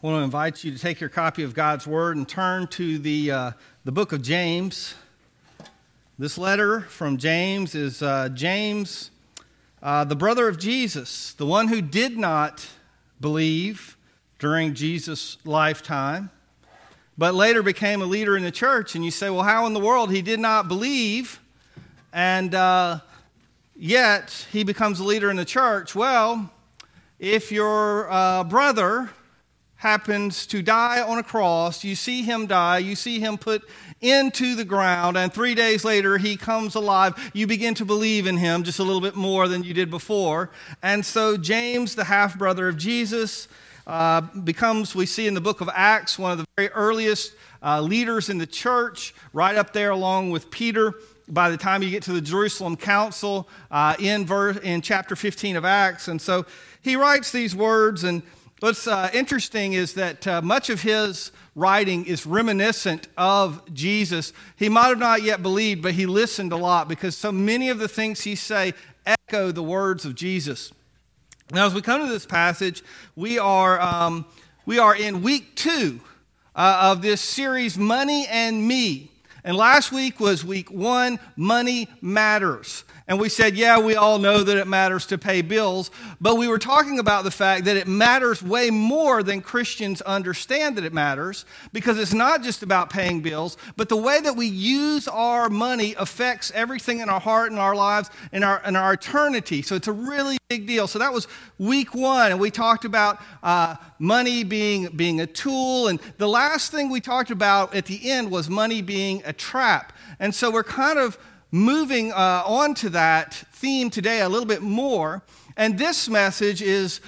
I want to invite you to take your copy of God's Word and turn to the book of James. This letter from James is James, the brother of Jesus, the one who did not believe during Jesus' lifetime, but later became a leader in the church. And you say, well, how in the world? He did not believe, and yet he becomes a leader in the church. Well, if your brother happens to die on a cross, you see him die, you see him put into the ground, and 3 days later he comes alive, you begin to believe in him just a little bit more than you did before. And so James, the half-brother of Jesus, becomes, we see in the book of Acts, one of the very earliest leaders in the church, right up there along with Peter. By the time you get to the Jerusalem Council in chapter 15 of Acts. And so he writes these words, and what's interesting is that much of his writing is reminiscent of Jesus. He might have not yet believed, but he listened a lot because so many of the things he say echo the words of Jesus. Now, as we come to this passage, we are in week 2 of this series, Money and Me. And last week was week 1, money matters. And we said, yeah, we all know that it matters to pay bills, but we were talking about the fact that it matters way more than Christians understand that it matters, because it's not just about paying bills, but the way that we use our money affects everything in our heart and our lives and our eternity. So it's a really big deal. So that was week 1, and we talked about money being a tool, and the last thing we talked about at the end was money being a trap. And so we're kind of moving on to that theme today a little bit more, and this message is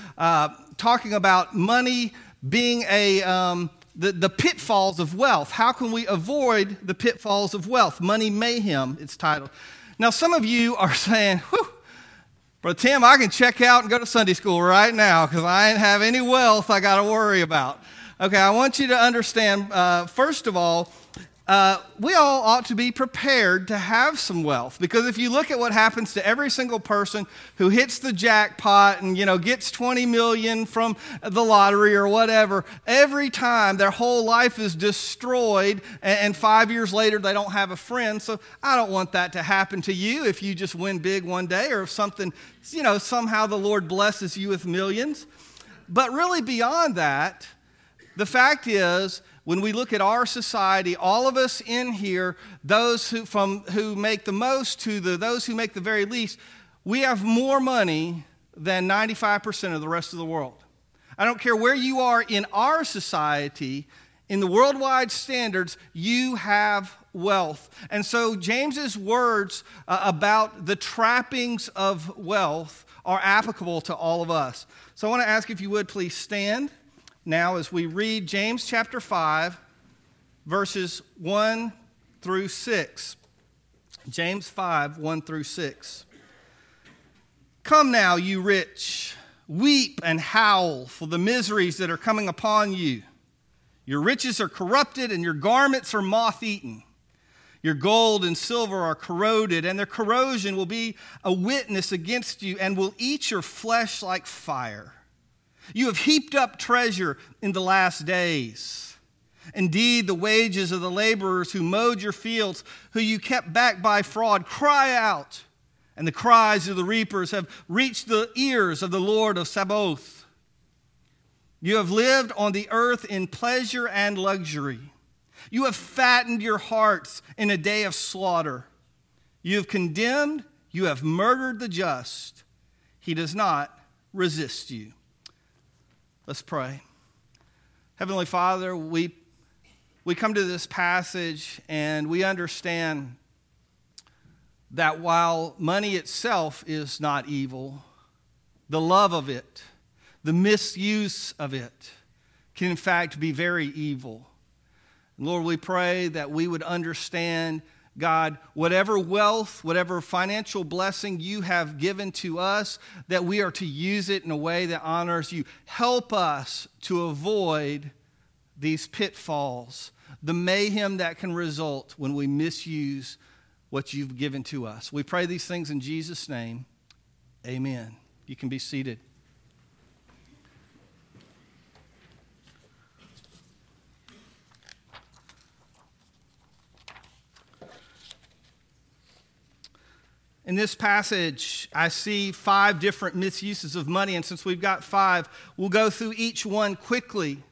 talking about money being the pitfalls of wealth. How can we avoid the pitfalls of wealth? Money Mayhem, it's titled. Now, some of you are saying, whew, Brother Tim, I can check out and go to Sunday school right now because I ain't have any wealth I got to worry about. Okay, I want you to understand, first of all, we all ought to be prepared to have some wealth, because if you look at what happens to every single person who hits the jackpot and, gets 20 million from the lottery or whatever, every time their whole life is destroyed, and 5 years later they don't have a friend. So I don't want that to happen to you if you just win big one day, or if something, somehow the Lord blesses you with millions. But really beyond that, the fact is, when we look at our society, all of us in here, those who make the most to those who make the very least, we have more money than 95% of the rest of the world. I don't care where you are in our society, in the worldwide standards, you have wealth. And so James's words about the trappings of wealth are applicable to all of us. So I want to ask if you would please stand. Now, as we read James chapter 5, verses 1 through 6. James 5, 1 through 6. Come now, you rich, weep and howl for the miseries that are coming upon you. Your riches are corrupted, and your garments are moth-eaten. Your gold and silver are corroded, and their corrosion will be a witness against you and will eat your flesh like fire. You have heaped up treasure in the last days. Indeed, the wages of the laborers who mowed your fields, who you kept back by fraud, cry out, and the cries of the reapers have reached the ears of the Lord of Sabaoth. You have lived on the earth in pleasure and luxury. You have fattened your hearts in a day of slaughter. You have condemned, you have murdered the just. He does not resist you. Let's pray. Heavenly Father, we come to this passage and we understand that while money itself is not evil, the love of it, the misuse of it, can in fact be very evil. And Lord, we pray that we would understand, God, whatever wealth, whatever financial blessing you have given to us, that we are to use it in a way that honors you. Help us to avoid these pitfalls, the mayhem that can result when we misuse what you've given to us. We pray these things in Jesus' name. Amen. You can be seated. In this passage, I see five different misuses of money, and since we've got five, we'll go through each one quickly.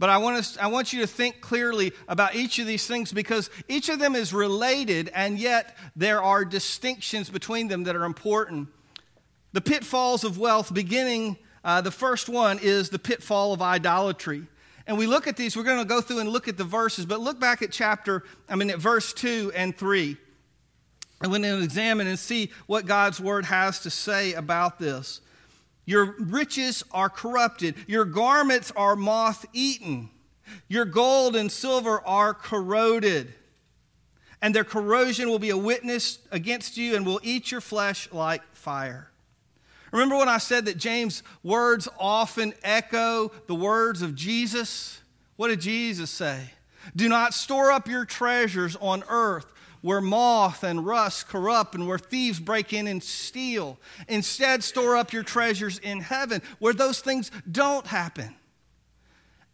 But I want you to think clearly about each of these things, because each of them is related, and yet there are distinctions between them that are important. The pitfalls of wealth, beginning the first one is the pitfall of idolatry. And we look at these, we're going to go through and look at the verses, but look back at verse 2 and 3. And we're going to examine and see what God's word has to say about this. Your riches are corrupted. Your garments are moth-eaten. Your gold and silver are corroded. And their corrosion will be a witness against you and will eat your flesh like fire. Remember when I said that James' words often echo the words of Jesus? What did Jesus say? Do not store up your treasures on earth, where moth and rust corrupt and where thieves break in and steal. Instead, store up your treasures in heaven, where those things don't happen.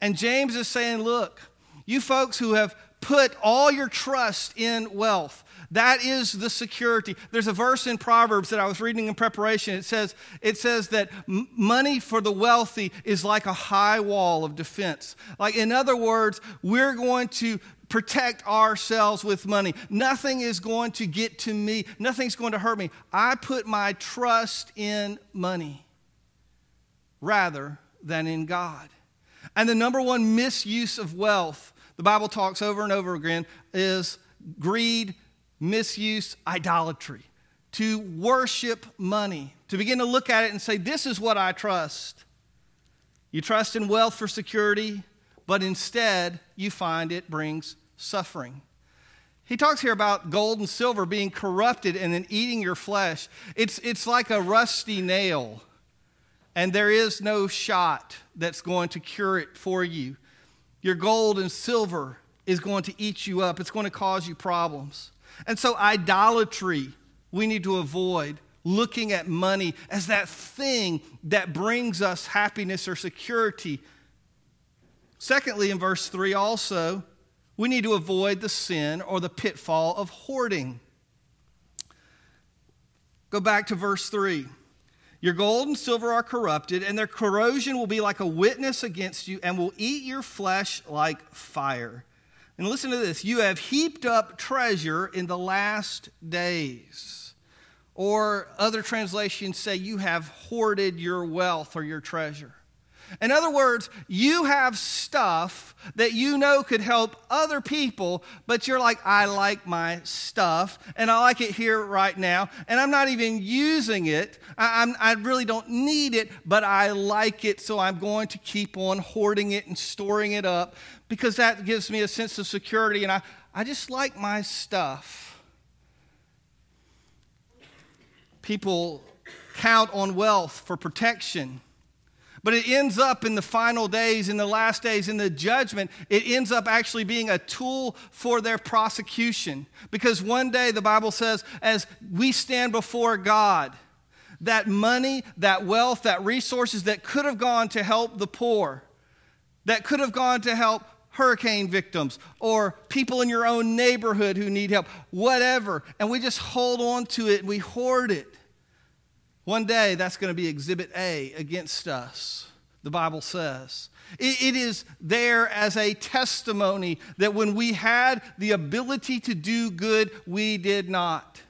And James is saying, look, you folks who have put all your trust in wealth, that is the security. There's a verse in Proverbs that I was reading in preparation. It says that money for the wealthy is like a high wall of defense. Like, in other words, we're going to protect ourselves with money. Nothing is going to get to me. Nothing's going to hurt me. I put my trust in money rather than in God. And the number one misuse of wealth, the Bible talks over and over again, is greed, misuse, idolatry. To worship money. To begin to look at it and say, this is what I trust. You trust in wealth for security, but instead you find it brings suffering. He talks here about gold and silver being corrupted and then eating your flesh. It's like a rusty nail, and there is no shot that's going to cure it for you. Your gold and silver is going to eat you up. It's going to cause you problems. And so idolatry, we need to avoid looking at money as that thing that brings us happiness or security. Secondly, in verse 3 also, we need to avoid the sin or the pitfall of hoarding. Go back to verse 3. Your gold and silver are corrupted, and their corrosion will be like a witness against you and will eat your flesh like fire. And listen to this. You have heaped up treasure in the last days. Or other translations say you have hoarded your wealth or your treasure. In other words, you have stuff that you know could help other people, but you're like, I like my stuff, and I like it here right now, and I'm not even using it. I really don't need it, but I like it, so I'm going to keep on hoarding it and storing it up, because that gives me a sense of security, and I just like my stuff. People count on wealth for protection. But it ends up in the final days, in the last days, in the judgment, it ends up actually being a tool for their prosecution. Because one day, the Bible says, as we stand before God, that money, that wealth, that resources that could have gone to help the poor, that could have gone to help hurricane victims or people in your own neighborhood who need help, whatever, and we just hold on to it and we hoard it. One day, that's going to be Exhibit A against us, the Bible says. It is there as a testimony that when we had the ability to do good, we did not.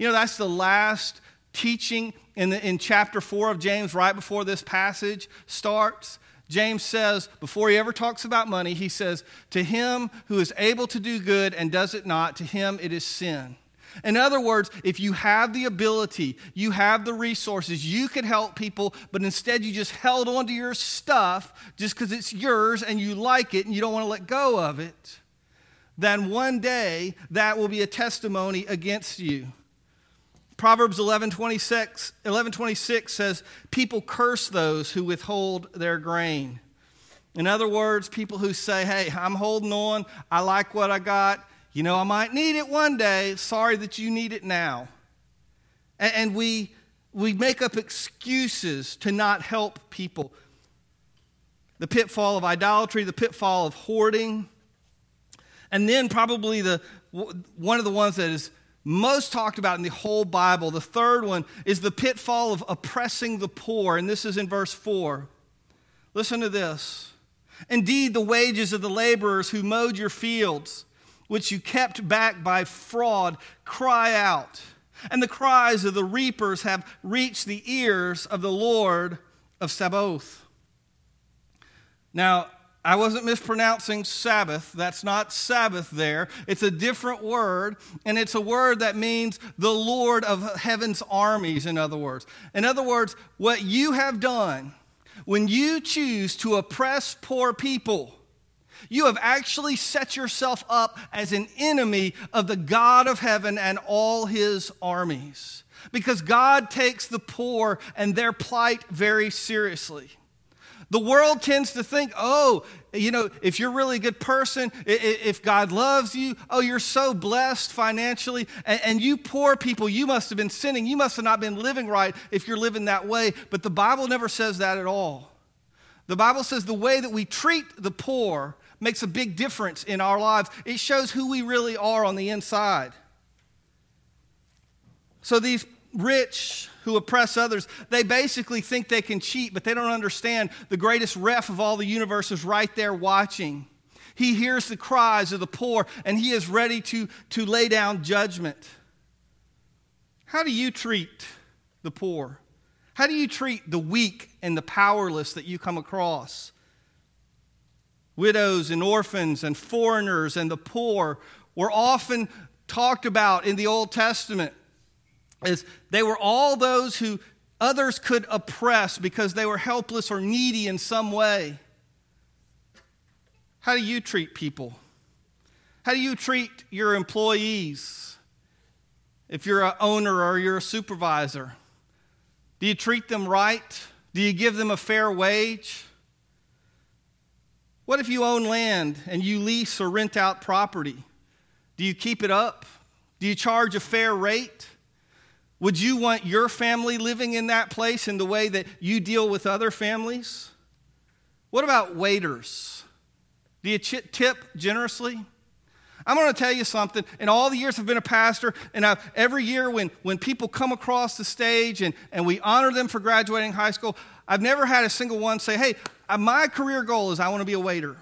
You know, that's the last teaching in chapter 4 of James, right before this passage starts. James says, before he ever talks about money, he says, to him who is able to do good and does it not, to him it is sin. In other words, if you have the ability, you have the resources, you could help people, but instead you just held on to your stuff just because it's yours and you like it and you don't want to let go of it, then one day that will be a testimony against you. Proverbs 11:26 says, people curse those who withhold their grain. In other words, people who say, hey, I'm holding on, I like what I got, you know, I might need it one day. Sorry that you need it now. And we make up excuses to not help people. The pitfall of idolatry, the pitfall of hoarding. And then probably one of the ones that is most talked about in the whole Bible. The third one is the pitfall of oppressing the poor, and this is in verse 4. Listen to this. Indeed, the wages of the laborers who mowed your fields, which you kept back by fraud, cry out. And the cries of the reapers have reached the ears of the Lord of Sabaoth. Now, I wasn't mispronouncing Sabbath. That's not Sabbath there. It's a different word, and it's a word that means the Lord of heaven's armies, in other words. In other words, what you have done when you choose to oppress poor people, you have actually set yourself up as an enemy of the God of heaven and all his armies, because God takes the poor and their plight very seriously. The world tends to think, if you're really a good person, if God loves you, you're so blessed financially, and you poor people, you must have been sinning. You must have not been living right if you're living that way. But the Bible never says that at all. The Bible says the way that we treat the poor makes a big difference in our lives. It shows who we really are on the inside. So these rich who oppress others, they basically think they can cheat, but they don't understand the greatest ref of all the universe is right there watching. He hears the cries of the poor, and he is ready to lay down judgment. How do you treat the poor? How do you treat the weak and the powerless that you come across? Widows and orphans and foreigners and the poor were often talked about in the Old Testament as they were all those who others could oppress because they were helpless or needy in some way. How do you treat people? How do you treat your employees if you're an owner or you're a supervisor? Do you treat them right? Do you give them a fair wage? What if you own land and you lease or rent out property? Do you keep it up? Do you charge a fair rate? Would you want your family living in that place in the way that you deal with other families? What about waiters? Do you tip generously? I'm going to tell you something. In all the years I've been a pastor, and every year when people come across the stage and we honor them for graduating high school, I've never had a single one say, hey, my career goal is I want to be a waiter.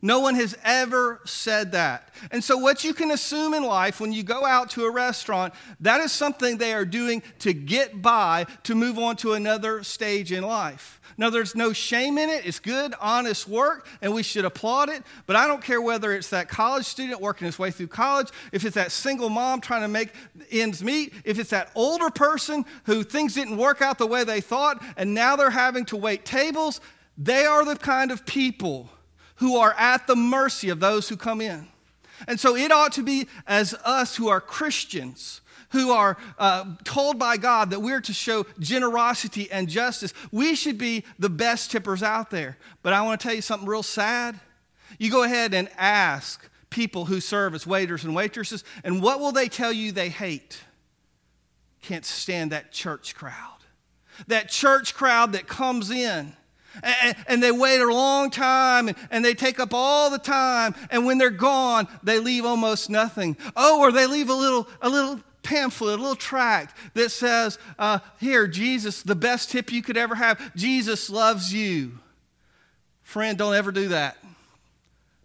No one has ever said that. And so what you can assume in life when you go out to a restaurant, that is something they are doing to get by, to move on to another stage in life. Now, there's no shame in it. It's good, honest work, and we should applaud it. But I don't care whether it's that college student working his way through college, if it's that single mom trying to make ends meet, if it's that older person who things didn't work out the way they thought, and now they're having to wait tables. They are the kind of people who are at the mercy of those who come in. And so it ought to be as us who are Christians, who are told by God that we're to show generosity and justice. We should be the best tippers out there. But I want to tell you something real sad. You go ahead and ask people who serve as waiters and waitresses, and what will they tell you they hate? Can't stand that church crowd. That church crowd that comes in, and they wait a long time, and they take up all the time, and when they're gone, they leave almost nothing. Or they leave a little pamphlet, a little tract that says, here, Jesus, the best tip you could ever have, Jesus loves you. Friend, don't ever do that.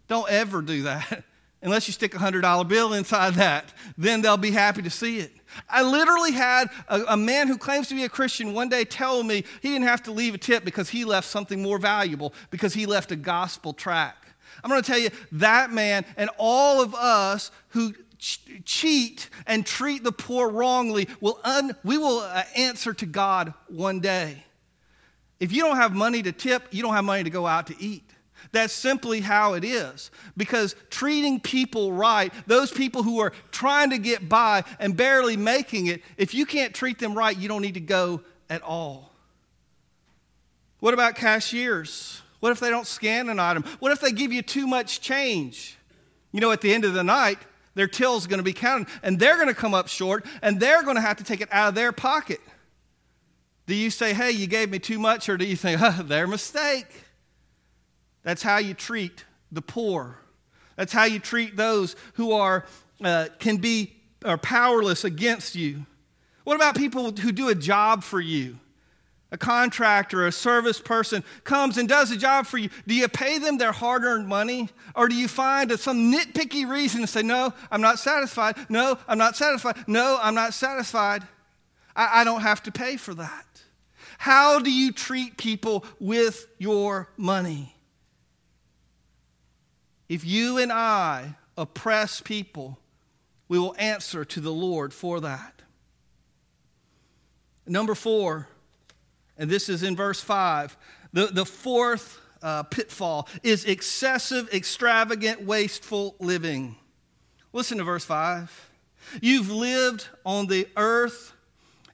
Don't ever do that. Unless you stick a $100 bill inside that, then they'll be happy to see it. I literally had a man who claims to be a Christian one day tell me he didn't have to leave a tip because he left something more valuable, because he left a gospel tract. I'm going to tell you, that man and all of us who cheat and treat the poor wrongly, we will answer to God one day. If you don't have money to tip, you don't have money to go out to eat. That's simply how it is, because treating people right, those people who are trying to get by and barely making it, if you can't treat them right, you don't need to go at all. What about cashiers? What if they don't scan an item? What if they give you too much change? At the end of the night, their till's going to be counted, and they're going to come up short, and they're going to have to take it out of their pocket. Do you say, hey, you gave me too much, or do you think, their mistake? That's how you treat the poor. That's how you treat those who can be are powerless against you? What about people who do a job for you? A contractor, a service person comes and does a job for you. Do you pay them their hard-earned money? Or do you find some nitpicky reason to say, no, I'm not satisfied. No, I'm not satisfied. No, I'm not satisfied. I don't have to pay for that. How do you treat people with your money? If you and I oppress people, we will answer to the Lord for that. Number four, and this is in verse 5, the fourth pitfall is excessive, extravagant, wasteful living. Listen to verse 5. You've lived on the earth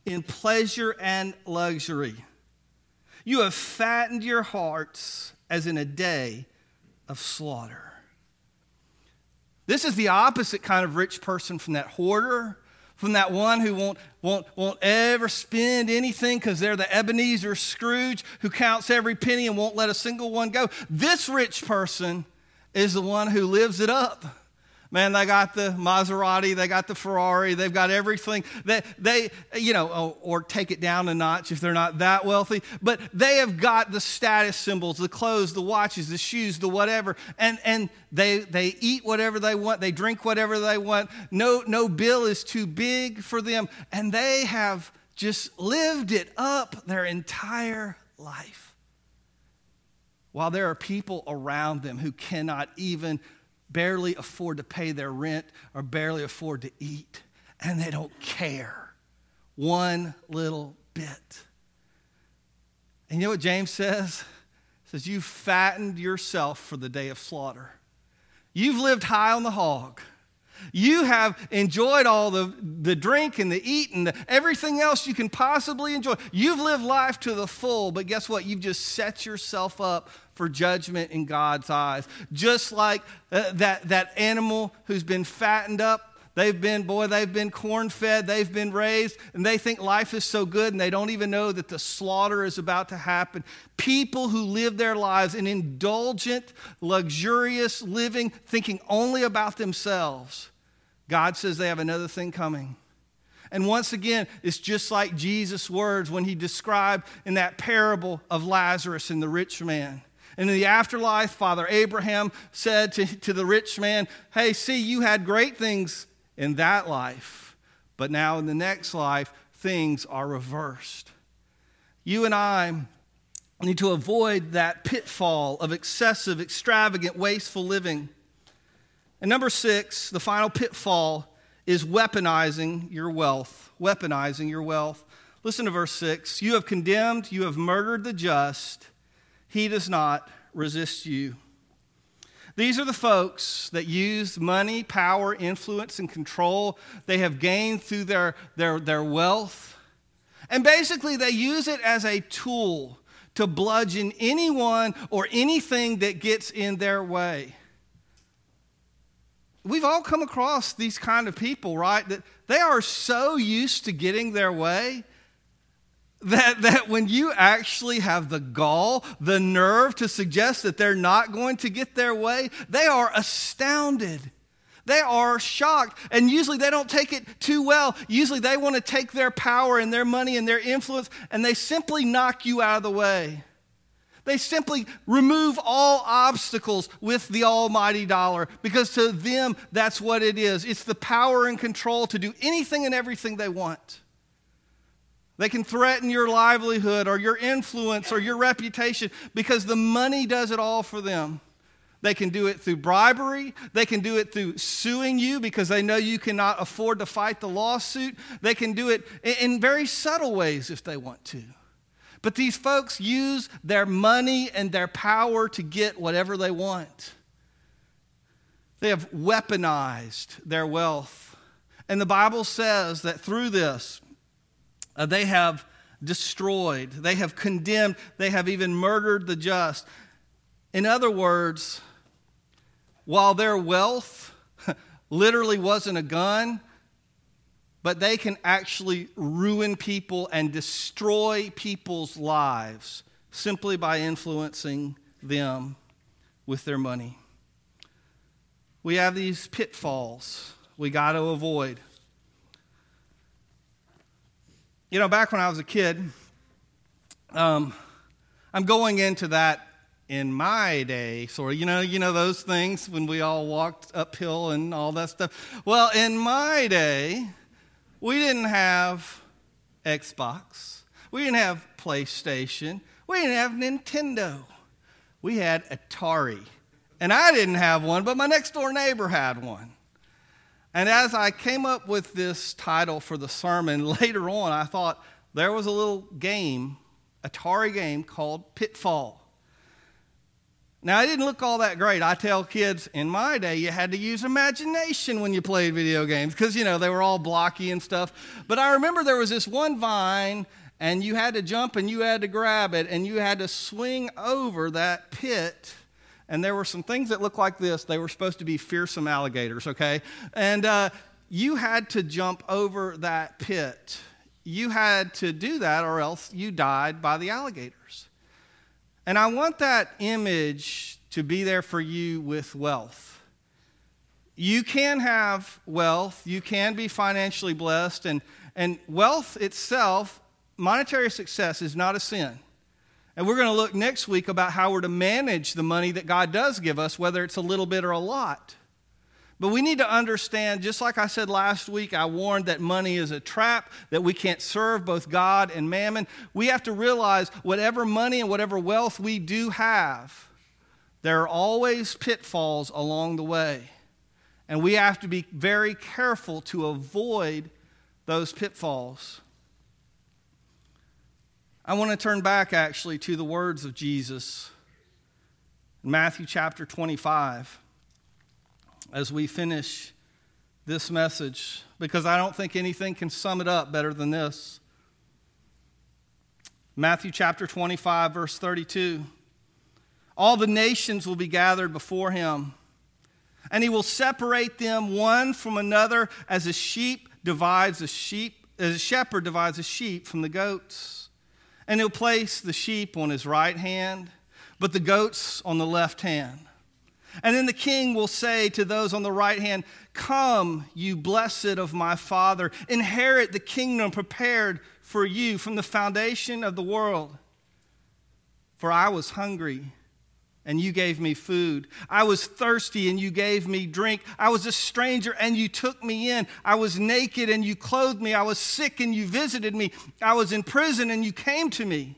in pleasure and luxury. You have fattened your hearts as in a day of slaughter. This is the opposite kind of rich person from that hoarder, from that one who won't ever spend anything because they're the Ebenezer Scrooge who counts every penny and won't let a single one go. This rich person is the one who lives it up. Man, they got the Maserati, they got the Ferrari, they've got everything. They take it down a notch if they're not that wealthy. But they have got the status symbols, the clothes, the watches, the shoes, the whatever. And they eat whatever they want, they drink whatever they want. No bill is too big for them. And they have just lived it up their entire life. While there are people around them who cannot even barely afford to pay their rent or barely afford to eat, and they don't care one little bit. And you know what James says? He says, you've fattened yourself for the day of slaughter. You've lived high on the hog. You have enjoyed all the drink and the eat and everything else you can possibly enjoy. You've lived life to the full, but guess what? You've just set yourself up for judgment in God's eyes. Just like that animal who's been fattened up. They've been corn-fed, they've been raised, and they think life is so good, and they don't even know that the slaughter is about to happen. People who live their lives in indulgent, luxurious living, thinking only about themselves. God says they have another thing coming. And once again, it's just like Jesus' words when he described in that parable of Lazarus and the rich man. And in the afterlife, Father Abraham said to the rich man, hey, see, you had great things in that life, but now in the next life, things are reversed. You and I need to avoid that pitfall of excessive, extravagant, wasteful living. And number 6, the final pitfall is weaponizing your wealth. Weaponizing your wealth. Listen to verse 6. You have condemned, you have murdered the just. He does not resist you. These are the folks that use money, power, influence, and control they have gained through their wealth. And basically they use it as a tool to bludgeon anyone or anything that gets in their way. We've all come across these kind of people, right? That they are so used to getting their way that when you actually have the gall, the nerve to suggest that they're not going to get their way, they are astounded. They are shocked. And usually they don't take it too well. Usually they want to take their power and their money and their influence, and they simply knock you out of the way. They simply remove all obstacles with the almighty dollar, because to them, that's what it is. It's the power and control to do anything and everything they want. They can threaten your livelihood or your influence or your reputation because the money does it all for them. They can do it through bribery. They can do it through suing you because they know you cannot afford to fight the lawsuit. They can do it in very subtle ways if they want to. But these folks use their money and their power to get whatever they want. They have weaponized their wealth. And the Bible says that through this, they have destroyed, they have condemned, they have even murdered the just. In other words, while their wealth literally wasn't a gun, but they can actually ruin people and destroy people's lives simply by influencing them with their money. We have these pitfalls we got to avoid. You know, back when I was a kid, I'm going into that in my day, sort of. You know those things when we all walked uphill and all that stuff. Well, in my day, we didn't have Xbox. We didn't have PlayStation. We didn't have Nintendo. We had Atari. And I didn't have one, but my next door neighbor had one. And as I came up with this title for the sermon later on, I thought there was a little game, Atari game, called Pitfall. Now, it didn't look all that great. I tell kids, in my day, you had to use imagination when you played video games because, you know, they were all blocky and stuff. But I remember there was this one vine, and you had to jump, and you had to grab it, and you had to swing over that pit. And there were some things that looked like this. They were supposed to be fearsome alligators, okay? And you had to jump over that pit. You had to do that or else you died by the alligators. And I want that image to be there for you with wealth. You can have wealth. You can be financially blessed. And wealth itself, monetary success, is not a sin. And we're going to look next week about how we're to manage the money that God does give us, whether it's a little bit or a lot. But we need to understand, just like I said last week, I warned that money is a trap, that we can't serve both God and mammon. We have to realize whatever money and whatever wealth we do have, there are always pitfalls along the way. And we have to be very careful to avoid those pitfalls. I want to turn back, actually, to the words of Jesus in Matthew chapter 25 as we finish this message, because I don't think anything can sum it up better than this. Matthew chapter 25, verse 32. All the nations will be gathered before him, and he will separate them one from another as a shepherd divides a sheep from the goats. And he'll place the sheep on his right hand, but the goats on the left hand. And then the king will say to those on the right hand, "Come, you blessed of my father, inherit the kingdom prepared for you from the foundation of the world. For I was hungry, and you gave me food. I was thirsty, and you gave me drink. I was a stranger, and you took me in. I was naked, and you clothed me. I was sick, and you visited me. I was in prison, and you came to me."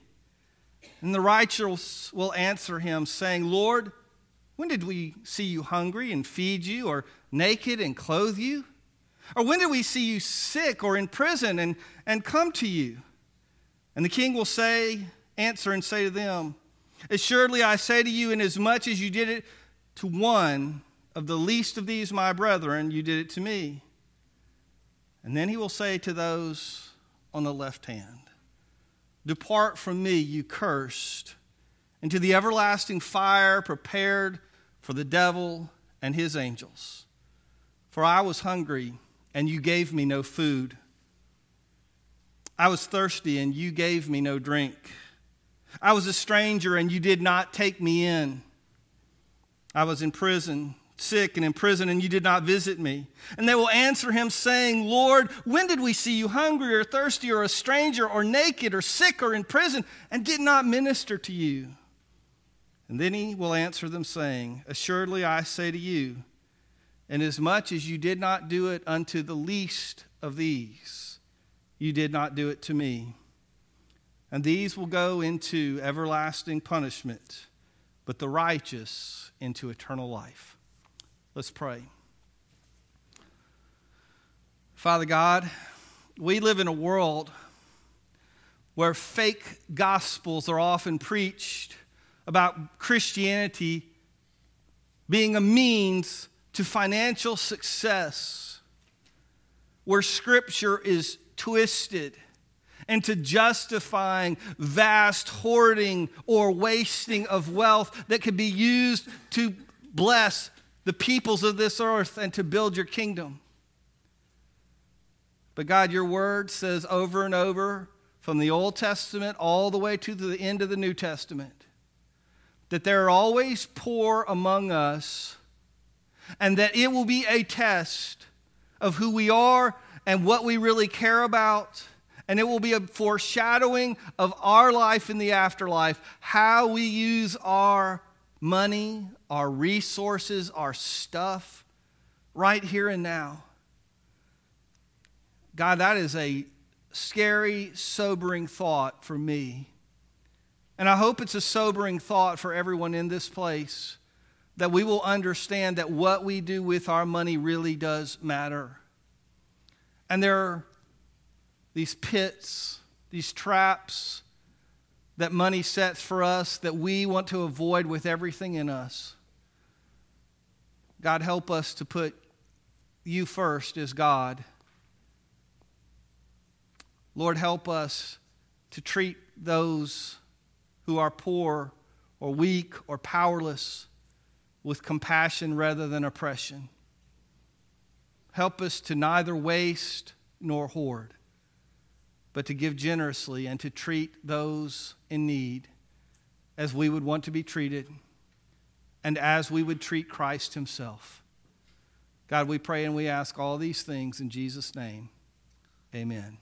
And the righteous will answer him, saying, "Lord, when did we see you hungry and feed you, or naked and clothe you? Or when did we see you sick or in prison and come to you?" And the king will answer and say to them, "Assuredly, I say to you, inasmuch as you did it to one of the least of these, my brethren, you did it to me." And then he will say to those on the left hand, "Depart from me, you cursed, into the everlasting fire prepared for the devil and his angels. For I was hungry, and you gave me no food. I was thirsty, and you gave me no drink. I was a stranger, and you did not take me in. I was in prison, sick and in prison, and you did not visit me." And they will answer him, saying, "Lord, when did we see you hungry or thirsty or a stranger or naked or sick or in prison and did not minister to you?" And then he will answer them, saying, "Assuredly, I say to you, inasmuch as you did not do it unto the least of these, you did not do it to me. And these will go into everlasting punishment, but the righteous into eternal life." Let's pray. Father God, we live in a world where fake gospels are often preached about Christianity being a means to financial success, where scripture is twisted into justifying vast hoarding or wasting of wealth that could be used to bless the peoples of this earth and to build your kingdom. But God, your word says over and over, from the Old Testament all the way to the end of the New Testament, that there are always poor among us, and that it will be a test of who we are and what we really care about, And it will be a foreshadowing of our life in the afterlife, how we use our money, our resources, our stuff, right here and now. God, that is a scary, sobering thought for me. And I hope it's a sobering thought for everyone in this place, that we will understand that what we do with our money really does matter. And there are these pits, these traps that money sets for us that we want to avoid with everything in us. God, help us to put you first as God. Lord, help us to treat those who are poor or weak or powerless with compassion rather than oppression. Help us to neither waste nor hoard, but to give generously and to treat those in need as we would want to be treated and as we would treat Christ himself. God, we pray and we ask all these things in Jesus' name. Amen.